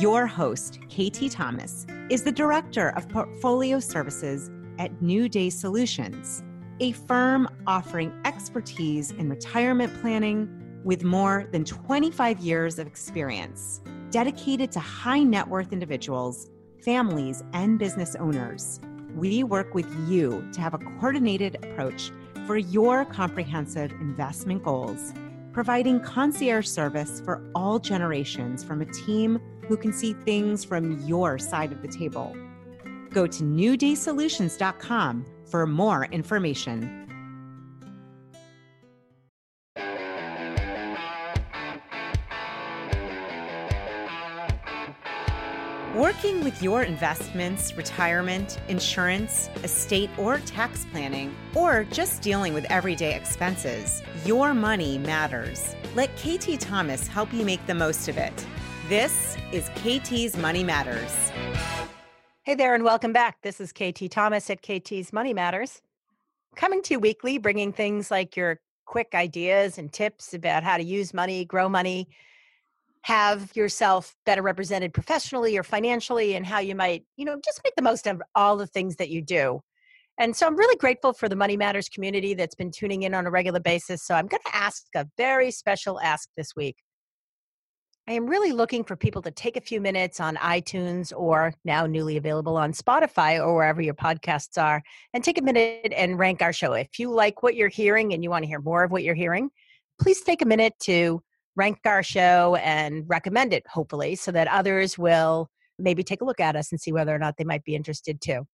Your host, KT Thomas, is the Director of Portfolio Services at New Day Solutions, a firm offering expertise in retirement planning with more than 25 years of experience, dedicated to high net worth individuals, families, and business owners. We work with you to have a coordinated approach for your comprehensive investment goals, providing concierge service for all generations from a team who can see things from your side of the table. Go to newdaysolutions.com for more information. Working with your investments, retirement, insurance, estate, or tax planning, or just dealing with everyday expenses, your money matters. Let KT Thomas help you make the most of it. This is KT's Money Matters. Hey there, and welcome back. This is KT Thomas at KT's Money Matters. Coming to you weekly, bringing things like your quick ideas and tips about how to use money, grow money, have yourself better represented professionally or financially, and how you might, just make the most of all the things that you do. And so I'm really grateful for the Money Matters community that's been tuning in on a regular basis. So I'm going to ask a very special ask this week. I am really looking for people to take a few minutes on iTunes, or now newly available on Spotify or wherever your podcasts are, and take a minute and rank our show. If you like what you're hearing and you want to hear more of what you're hearing, please take a minute to rank our show and recommend it, hopefully, so that others will maybe take a look at us and see whether or not they might be interested too.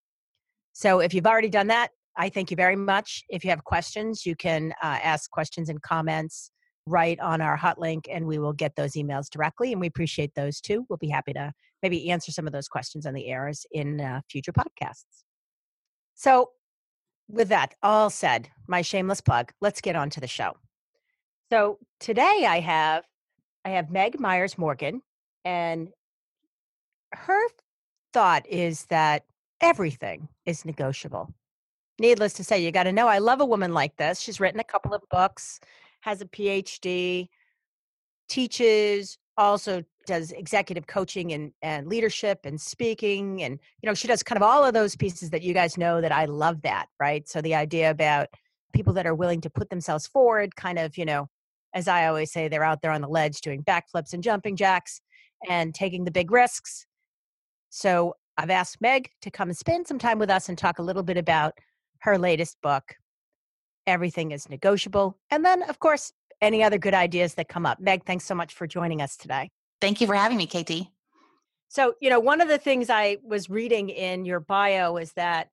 So if you've already done that, I thank you very much. If you have questions, you can ask questions and comments right on our hot link, and we will get those emails directly, and we appreciate those too. We'll be happy to maybe answer some of those questions on the airs in future podcasts. So with that all said, my shameless plug, let's get on to the show. So today I have Meg Myers Morgan, and her thought is that everything is negotiable. Needless to say, you got to know I love a woman like this. She's written a couple of books, has a PhD, teaches, also does executive coaching and leadership and speaking. And, she does kind of all of those pieces that you guys know that I love that, right? So the idea about people that are willing to put themselves forward, kind of, as I always say, they're out there on the ledge doing backflips and jumping jacks and taking the big risks. So I've asked Meg to come and spend some time with us and talk a little bit about her latest book, Everything is Negotiable. And then, of course, any other good ideas that come up. Meg, thanks so much for joining us today. Thank you for having me, KT. So, one of the things I was reading in your bio is that,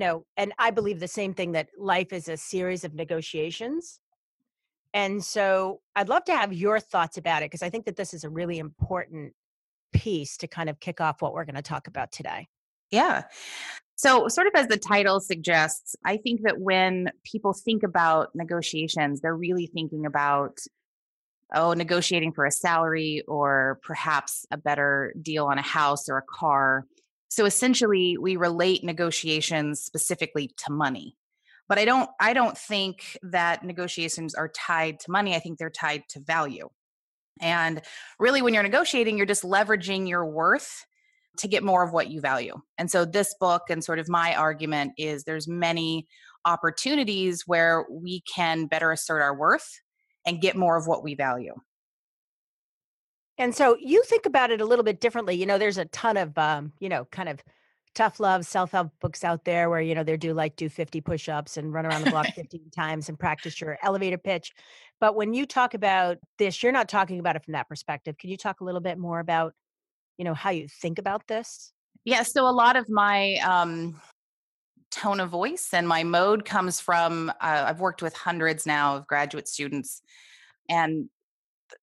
and I believe the same thing, that life is a series of negotiations. And so I'd love to have your thoughts about it, because I think that this is a really important piece to kind of kick off what we're going to talk about today. Yeah. So sort of as the title suggests, I think that when people think about negotiations, they're really thinking about, negotiating for a salary or perhaps a better deal on a house or a car. So essentially, we relate negotiations specifically to money. But I don't think that negotiations are tied to money. I think they're tied to value. And really, when you're negotiating, you're just leveraging your worth to get more of what you value. And so this book, and sort of my argument, is there's many opportunities where we can better assert our worth and get more of what we value. And so you think about it a little bit differently. There's a ton of, kind of tough love, self-help books out there where, they do 50 push-ups and run around the block 15 times and practice your elevator pitch. But when you talk about this, you're not talking about it from that perspective. Can you talk a little bit more about, how you think about this? Yeah. So a lot of my tone of voice and my mode comes from, I've worked with hundreds now of graduate students, and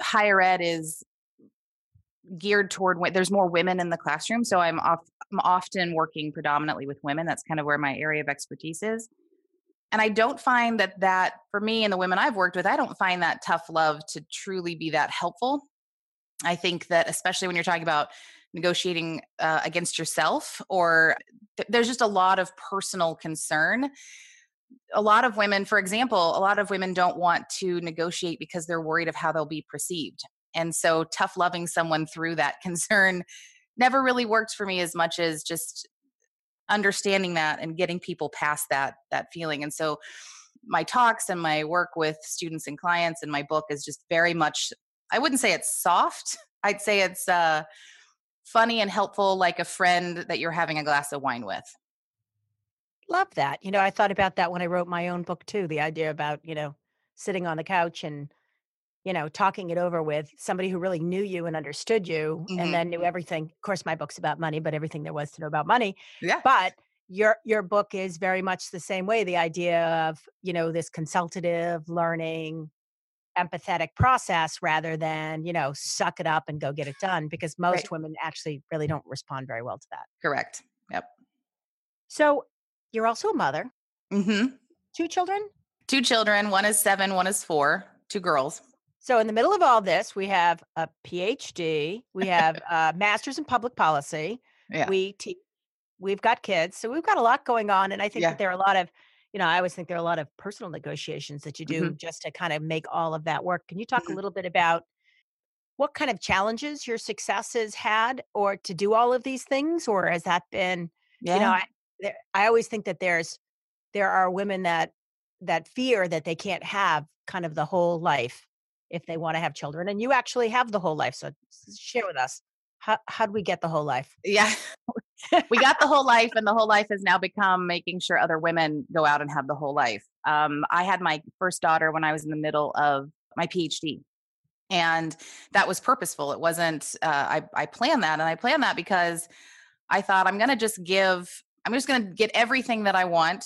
higher ed is geared toward there's more women in the classroom. So I'm often working predominantly with women. That's kind of where my area of expertise is. And I don't find that for me and the women I've worked with, I don't find that tough love to truly be that helpful. I think that especially when you're talking about negotiating against yourself, or there's just a lot of personal concern. A lot of women, for example, don't want to negotiate because they're worried of how they'll be perceived. And so tough loving someone through that concern never really worked for me as much as just understanding that and getting people past that feeling. And so my talks and my work with students and clients and my book is just very much, I wouldn't say it's soft. I'd say it's funny and helpful, like a friend that you're having a glass of wine with. Love that. You know, I thought about that when I wrote my own book too, the idea about, you know, sitting on the couch and, you know, talking it over with somebody who really knew you and understood you and then knew everything. Of course, my book's about money, but everything there was to know about money. Yeah. But your book is very much the same way. The idea of, you know, this consultative learning, empathetic process rather than, you know, suck it up and go get it done, because most women actually really don't respond very well to that. Correct. Yep. So you're also a mother. Mm-hmm. Two children? Two children. One is 7, one is 4, 2 girls. So in the middle of all this, we have a PhD, we have a master's in public policy, we've got kids. So we've got a lot going on. And I think that there are a lot of, you know, I always think there are a lot of personal negotiations that you do just to kind of make all of that work. Can you talk a little bit about what kind of challenges your successes had or to do all of these things? Or has that been, you know, I always think that there are women that fear that they can't have kind of the whole life if they want to have children, and you actually have the whole life. So share with us, how'd we get the whole life? Yeah, we got the whole life, and the whole life has now become making sure other women go out and have the whole life. I had my first daughter when I was in the middle of my PhD, and that was purposeful. It wasn't, I planned that, and I planned that because I thought I'm just going to get everything that I want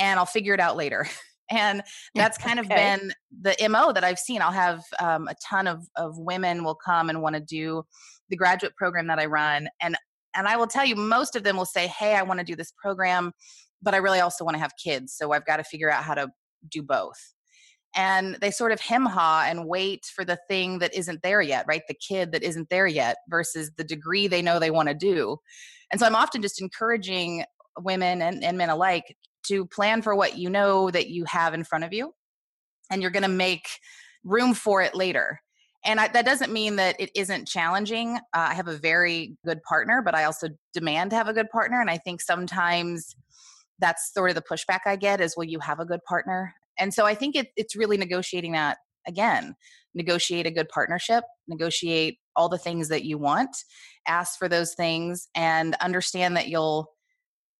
and I'll figure it out later. And that's kind of been the MO that I've seen. I'll have a ton of women will come and want to do the graduate program that I run. And I will tell you, most of them will say, hey, I want to do this program, but I really also want to have kids. So I've got to figure out how to do both. And they sort of hem-haw and wait for the thing that isn't there yet, right? The kid that isn't there yet versus the degree they know they want to do. And so I'm often just encouraging women and men alike to plan for what you know that you have in front of you, and you're going to make room for it later. And that doesn't mean that it isn't challenging. I have a very good partner, but I also demand to have a good partner. And I think sometimes that's sort of the pushback I get is, well, you have a good partner. And so I think it's really negotiating that again. Negotiate a good partnership, negotiate all the things that you want, ask for those things, and understand that you'll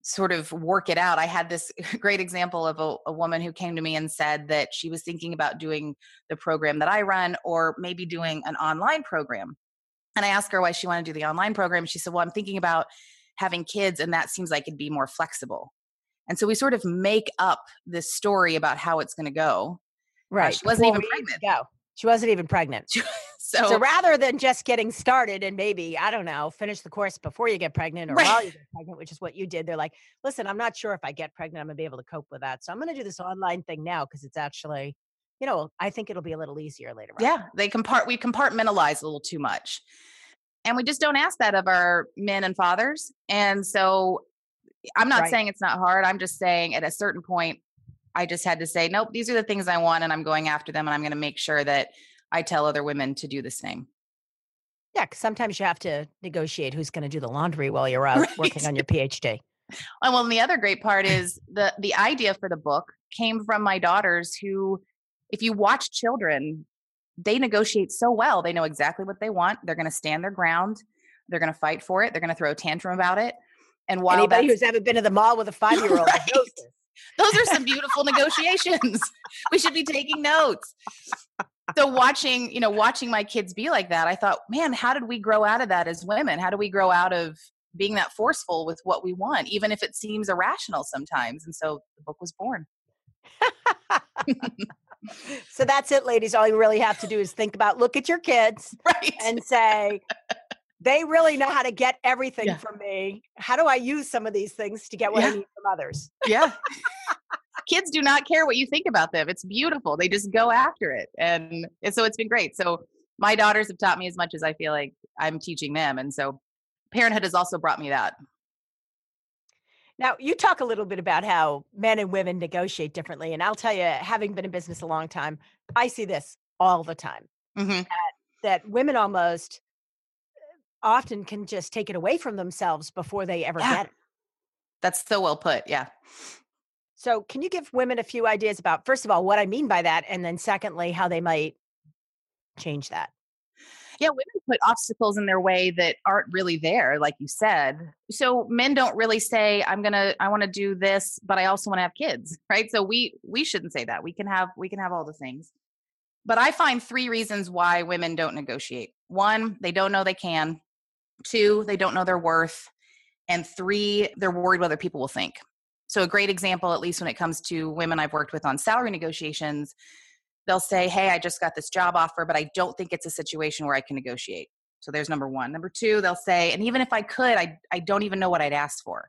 sort of work it out. I had this great example of a woman who came to me and said that she was thinking about doing the program that I run or maybe doing an online program. And I asked her why she wanted to do the online program. She said, well, I'm thinking about having kids and that seems like it'd be more flexible. And so we sort of make up this story about how it's going to go. Right. She wasn't even pregnant. She wasn't even pregnant. So rather than just getting started and maybe, I don't know, finish the course before you get pregnant or while you get pregnant, which is what you did, they're like, listen, I'm not sure if I get pregnant, I'm going to be able to cope with that. So I'm going to do this online thing now because it's actually, you know, I think it'll be a little easier later on. Yeah, we compartmentalize a little too much. And we just don't ask that of our men and fathers. And so I'm not saying it's not hard. I'm just saying at a certain point, I just had to say, nope, these are the things I want and I'm going after them and I'm going to make sure that I tell other women to do the same. Yeah, because sometimes you have to negotiate who's going to do the laundry while you're out working on your PhD. Well, and the other great part is the idea for the book came from my daughters who, if you watch children, they negotiate so well. They know exactly what they want. They're going to stand their ground. They're going to fight for it. They're going to throw a tantrum about it. And while anybody who's ever been to the mall with a 5-year-old knows this. Those are some beautiful negotiations. We should be taking notes. So watching my kids be like that, I thought, man, how did we grow out of that as women? How do we grow out of being that forceful with what we want, even if it seems irrational sometimes? And so the book was born. So that's it, ladies. All you really have to do is look at your kids and say, they really know how to get everything from me. How do I use some of these things to get what I need from others? Yeah. Kids do not care what you think about them. It's beautiful. They just go after it. And so it's been great. So my daughters have taught me as much as I feel like I'm teaching them. And so parenthood has also brought me that. Now, you talk a little bit about how men and women negotiate differently. And I'll tell you, having been in business a long time, I see this all the time. Mm-hmm. that women almost often can just take it away from themselves before they ever get it. That's so well put. Yeah. So can you give women a few ideas about, first of all, what I mean by that, and then secondly, how they might change that? Yeah, women put obstacles in their way that aren't really there, like you said. So men don't really say, I want to do this, but I also want to have kids, right? So we shouldn't say that. We can have all the things. But I find three reasons why women don't negotiate. One, they don't know they can. Two, they don't know their worth. And three, they're worried what other people will think. So a great example, at least when it comes to women I've worked with on salary negotiations, they'll say, hey, I just got this job offer, but I don't think it's a situation where I can negotiate. So there's number one. Number two, they'll say, and even if I could, I don't even know what I'd ask for.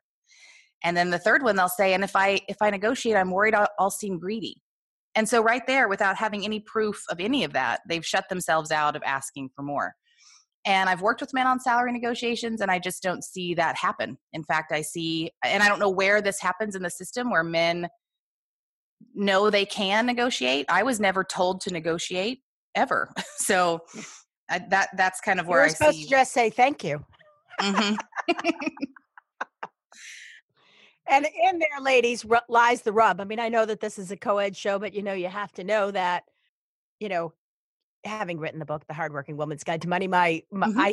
And then the third one, they'll say, and if I negotiate, I'm worried I'll seem greedy. And so right there, without having any proof of any of that, they've shut themselves out of asking for more. And I've worked with men on salary negotiations, and I just don't see that happen. In fact, and I don't know where this happens in the system, where men know they can negotiate. I was never told to negotiate ever. So that's kind of where I see. You're supposed to just say thank you. Mm-hmm. And in there, ladies, lies the rub. I mean, I know that this is a co-ed show, but you have to know that, having written the book, The Hardworking Woman's Guide to Money, I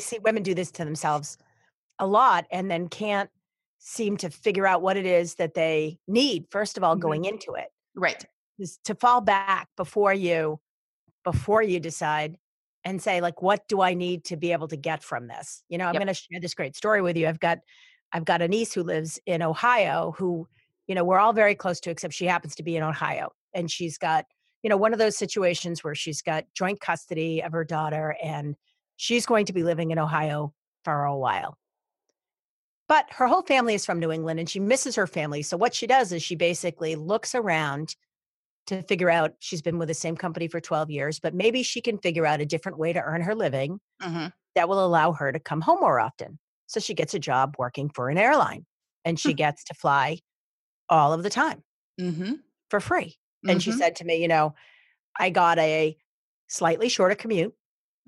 see women do this to themselves a lot and then can't seem to figure out what it is that they need, first of all, going into it. Right. Is to fall back before you decide and say, like, what do I need to be able to get from this? I'm going to share this great story with you. I've got a niece who lives in Ohio who, we're all very close to, except she happens to be in Ohio. And she's got, one of those situations where she's got joint custody of her daughter and she's going to be living in Ohio for a while. But her whole family is from New England and she misses her family. So what she does is she basically looks around to figure out, she's been with the same company for 12 years, but maybe she can figure out a different way to earn her living that will allow her to come home more often. So she gets a job working for an airline and she gets to fly all of the time for free. And she said to me, I got a slightly shorter commute.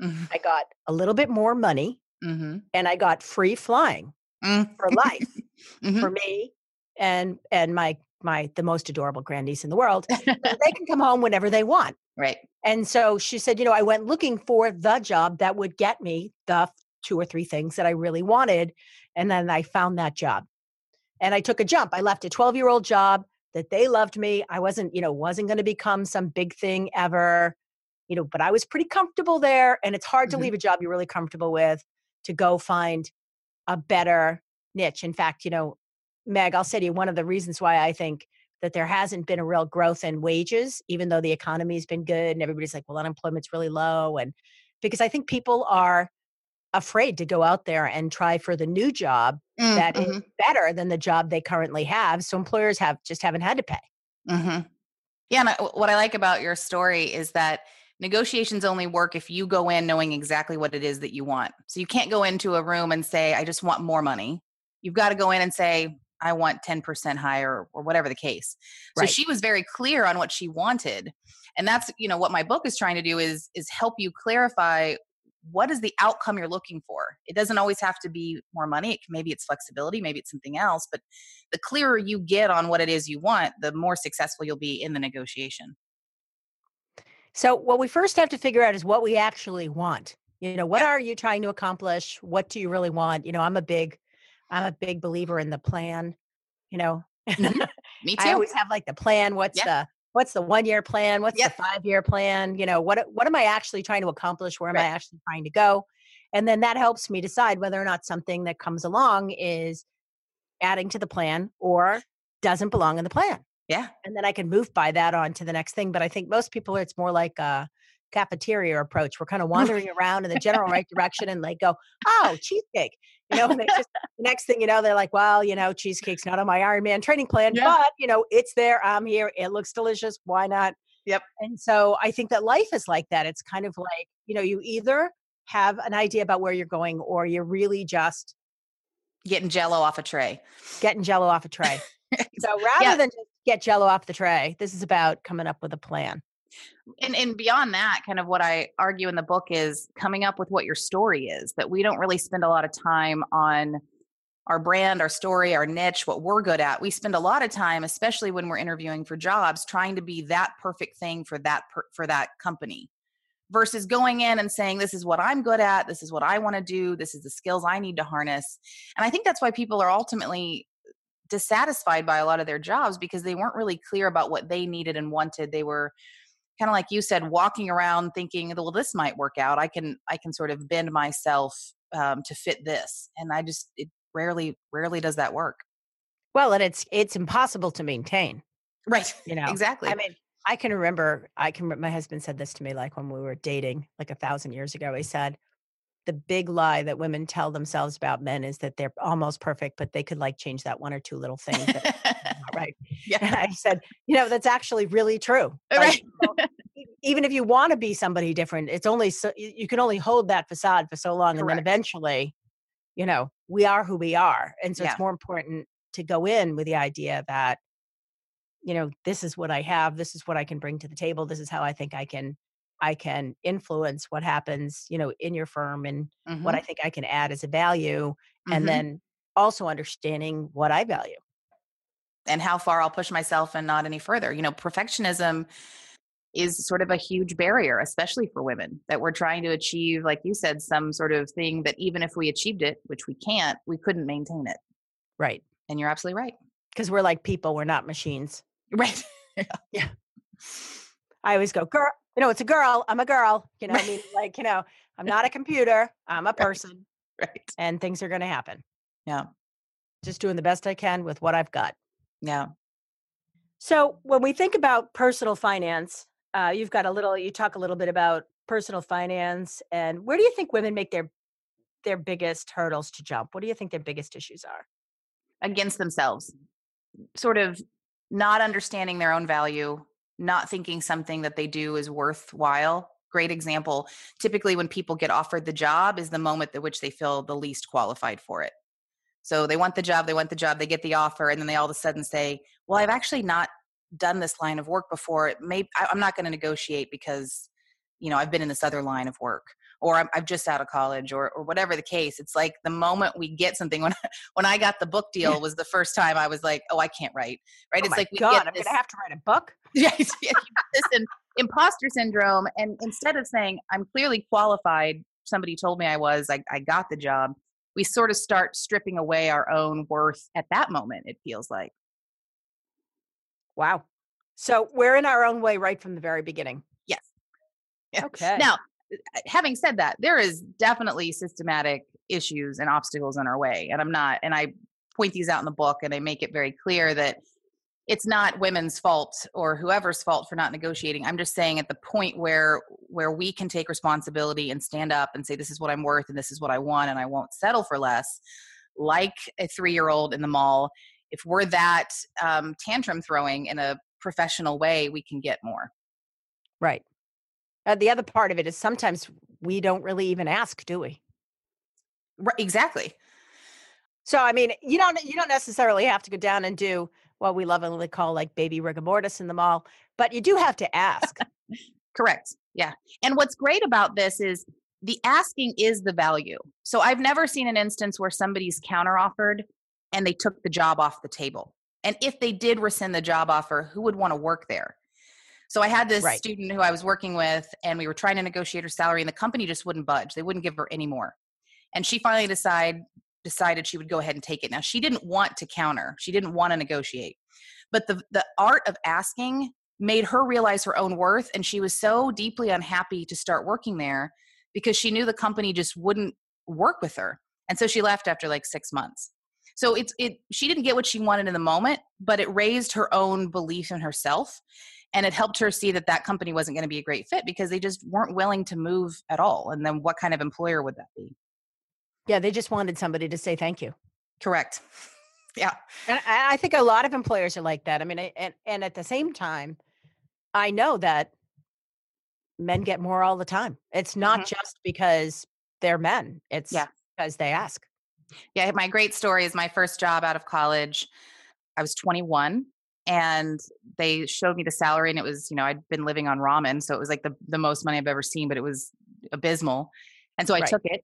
I got a little bit more money and I got free flying for life for me and my the most adorable grandniece in the world. They can come home whenever they want. Right. And so she said, I went looking for the job that would get me the two or three things that I really wanted. And then I found that job and I took a jump. I left a 12-year-old job that they loved me. I wasn't going to become some big thing ever, but I was pretty comfortable there. And it's hard to leave a job you're really comfortable with to go find a better niche. In fact, Meg, I'll say to you, one of the reasons why I think that there hasn't been a real growth in wages, even though the economy has been good and everybody's like, well, unemployment's really low. And because I think people are afraid to go out there and try for the new job that is better than the job they currently have. So employers haven't had to pay. Yeah. And what I like about your story is that negotiations only work if you go in knowing exactly what it is that you want. So you can't go into a room and say, I just want more money. You've got to go in and say, I want 10% higher or whatever the case. Right. So she was very clear on what she wanted. And that's, what my book is trying to do is help you clarify what is the outcome you're looking for. It doesn't always have to be more money. Maybe it's flexibility, maybe it's something else, but the clearer you get on what it is you want, the more successful you'll be in the negotiation. So what we first have to figure out is what we actually want. What are you trying to accomplish? What do you really want? I'm a big believer in the plan, Me too. I always have like the plan. What's the 1-year plan? What's the 5-year plan? What am I actually trying to accomplish? Where am I actually trying to go? And then that helps me decide whether or not something that comes along is adding to the plan or doesn't belong in the plan. Yeah. And then I can move by that on to the next thing. But I think most people, it's more like a cafeteria approach. We're kind of wandering around in the general right direction and like go, oh, cheesecake. And they just, the next thing they're like, well, cheesecake's not on my Ironman training plan, but it's there. I'm here. It looks delicious. Why not? Yep. And so I think that life is like that. It's kind of like, you either have an idea about where you're going or you're really just getting Jell-O off a tray. So rather than just get Jell-O off the tray, this is about coming up with a plan. And beyond that, kind of what I argue in the book is coming up with what your story is, that we don't really spend a lot of time on our brand, our story, our niche, what we're good at. We spend a lot of time, especially when we're interviewing for jobs, trying to be that perfect thing for that company versus going in and saying, this is what I'm good at. This is what I want to do. This is the skills I need to harness. And I think that's why people are ultimately dissatisfied by a lot of their jobs, because they weren't really clear about what they needed and wanted. They were kind of, like you said, walking around thinking, well, this might work out. I can sort of bend myself to fit this. And it rarely does that work. Well, and it's impossible to maintain. Right. You know, exactly. I mean, I can remember my husband said this to me, like when we were dating, like 1,000 years ago, he said, the big lie that women tell themselves about men is that they're almost perfect, but they could like change that one or two little things. Right. Yeah. And I said, that's actually really true. Like, right. Even if you want to be somebody different, it's only so you can only hold that facade for so long. Correct. And then eventually, we are who we are. And so it's more important to go in with the idea that, this is what I have. This is what I can bring to the table. This is how I think I can influence what happens, in your firm and what I think I can add as a value. And then also understanding what I value and how far I'll push myself and not any further. Perfectionism is sort of a huge barrier, especially for women, that we're trying to achieve, like you said, some sort of thing that even if we achieved it, which we can't, we couldn't maintain it. Right. And you're absolutely right. Because we're like people, we're not machines. Right. Yeah. I always go, girl, it's a girl. I'm a girl. I mean, like, I'm not a computer. I'm a person. Right. And things are going to happen. Yeah. Just doing the best I can with what I've got. Yeah. So when we think about personal finance, you talk a little bit about personal finance, and where do you think women make their biggest hurdles to jump? What do you think their biggest issues are? Against themselves, sort of not understanding their own value, not thinking something that they do is worthwhile. Great example. Typically when people get offered the job is the moment at which they feel the least qualified for it. So they want the job, they get the offer, and then they all of a sudden say, well, I've actually not done this line of work before. I'm not going to negotiate because, I've been in this other line of work, or I'm just out of college, or whatever the case. It's like the moment we get something, when I got the book deal was the first time I was like, oh, I can't write. Right. Oh, it's like, God, I'm going to have to write a book. Yeah, you get this imposter syndrome. And instead of saying I'm clearly qualified, somebody told me I got the job. We sort of start stripping away our own worth at that moment. It feels like. Wow. So we're in our own way right from the very beginning. Yes. Okay. Now, having said that, there is definitely systematic issues and obstacles in our way. And I point these out in the book, and I make it very clear that it's not women's fault or whoever's fault for not negotiating. I'm just saying at the point where we can take responsibility and stand up and say, this is what I'm worth and this is what I want, and I won't settle for less, like a 3-year-old in the mall. If we're that tantrum throwing in a professional way, we can get more. Right. The other part of it is sometimes we don't really even ask, do we? Right, exactly. So, I mean, you don't necessarily have to go down and do what we lovingly call like baby rigor mortis in the mall, but you do have to ask. Correct. Yeah. And what's great about this is the asking is the value. So I've never seen an instance where somebody's counteroffered and they took the job off the table. And if they did rescind the job offer, who would want to work there? So I had this student who I was working with, and we were trying to negotiate her salary, and the company just wouldn't budge. They wouldn't give her any more. And she finally decided she would go ahead and take it. Now, she didn't want to counter. She didn't want to negotiate. But the art of asking made her realize her own worth, and she was so deeply unhappy to start working there because she knew the company just wouldn't work with her. And so she left after like 6 months. So she didn't get what she wanted in the moment, but it raised her own belief in herself, and it helped her see that company wasn't going to be a great fit because they just weren't willing to move at all. And then what kind of employer would that be? Yeah, they just wanted somebody to say thank you. Correct. Yeah. And I think a lot of employers are like that. I mean, and at the same time, I know that men get more all the time. It's not just because they're men. It's because they ask. Yeah, my great story is my first job out of college. I was 21. And they showed me the salary, and it was, you know, I'd been living on ramen. So it was like the most money I've ever seen, but it was abysmal. And so I took it.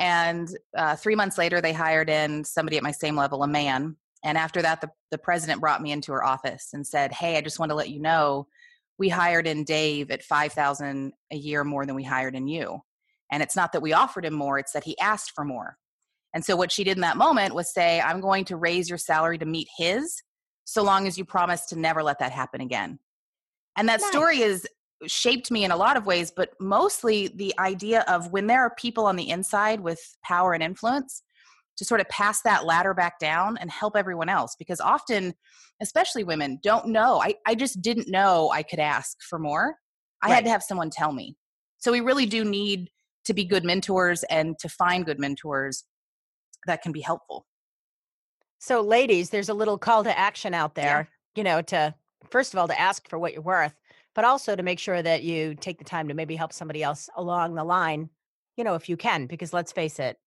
And 3 months later, they hired in somebody at my same level, a man. And after that, the president brought me into her office and said, "Hey, I just want to let you know, we hired in Dave at $5,000 a year more than we hired in you. And it's not that we offered him more, it's that he asked for more." And so what she did in that moment was say, "I'm going to raise your salary to meet his, so long as you promise to never let that happen again." And that story has shaped me in a lot of ways, but mostly the idea of when there are people on the inside with power and influence, to sort of pass that ladder back down and help everyone else. Because often, especially women, don't know. I just didn't know I could ask for more. I had to have someone tell me. So we really do need to be good mentors and to find good mentors that can be helpful. So ladies, there's a little call to action out there, you know, to, first of all, to ask for what you're worth, but also to make sure that you take the time to maybe help somebody else along the line, you know, if you can, because let's face it,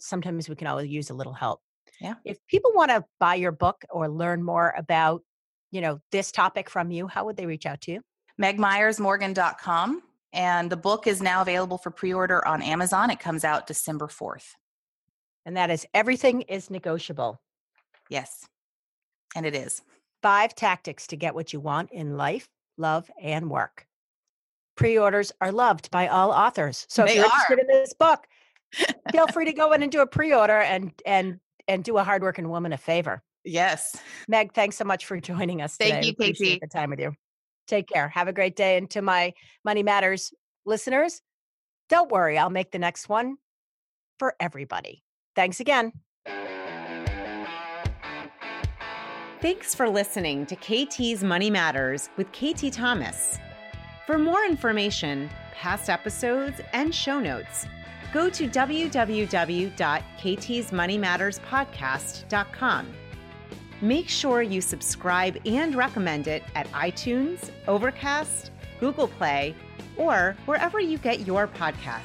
sometimes we can always use a little help. Yeah. If people want to buy your book or learn more about, you know, this topic from you, how would they reach out to you? MegMyersMorgan.com. And the book is now available for pre-order on Amazon. It comes out December 4th. And that is Everything is Negotiable. Yes. And it is. 5 tactics to get what you want in life, love, and work. Pre-orders are loved by all authors. So if you're interested in this book, feel free to go in and do a pre-order and do a hardworking woman a favor. Yes. Meg, thanks so much for joining us today. Thank you, Katie. The time with you. Take care. Have a great day. And to my Money Matters listeners, don't worry. I'll make the next one for everybody. Thanks again. Thanks for listening to KT's Money Matters with KT Thomas. For more information, past episodes, and show notes, go to www.ktsmoneymatterspodcast.com. Make sure you subscribe and recommend it at iTunes, Overcast, Google Play, or wherever you get your podcasts.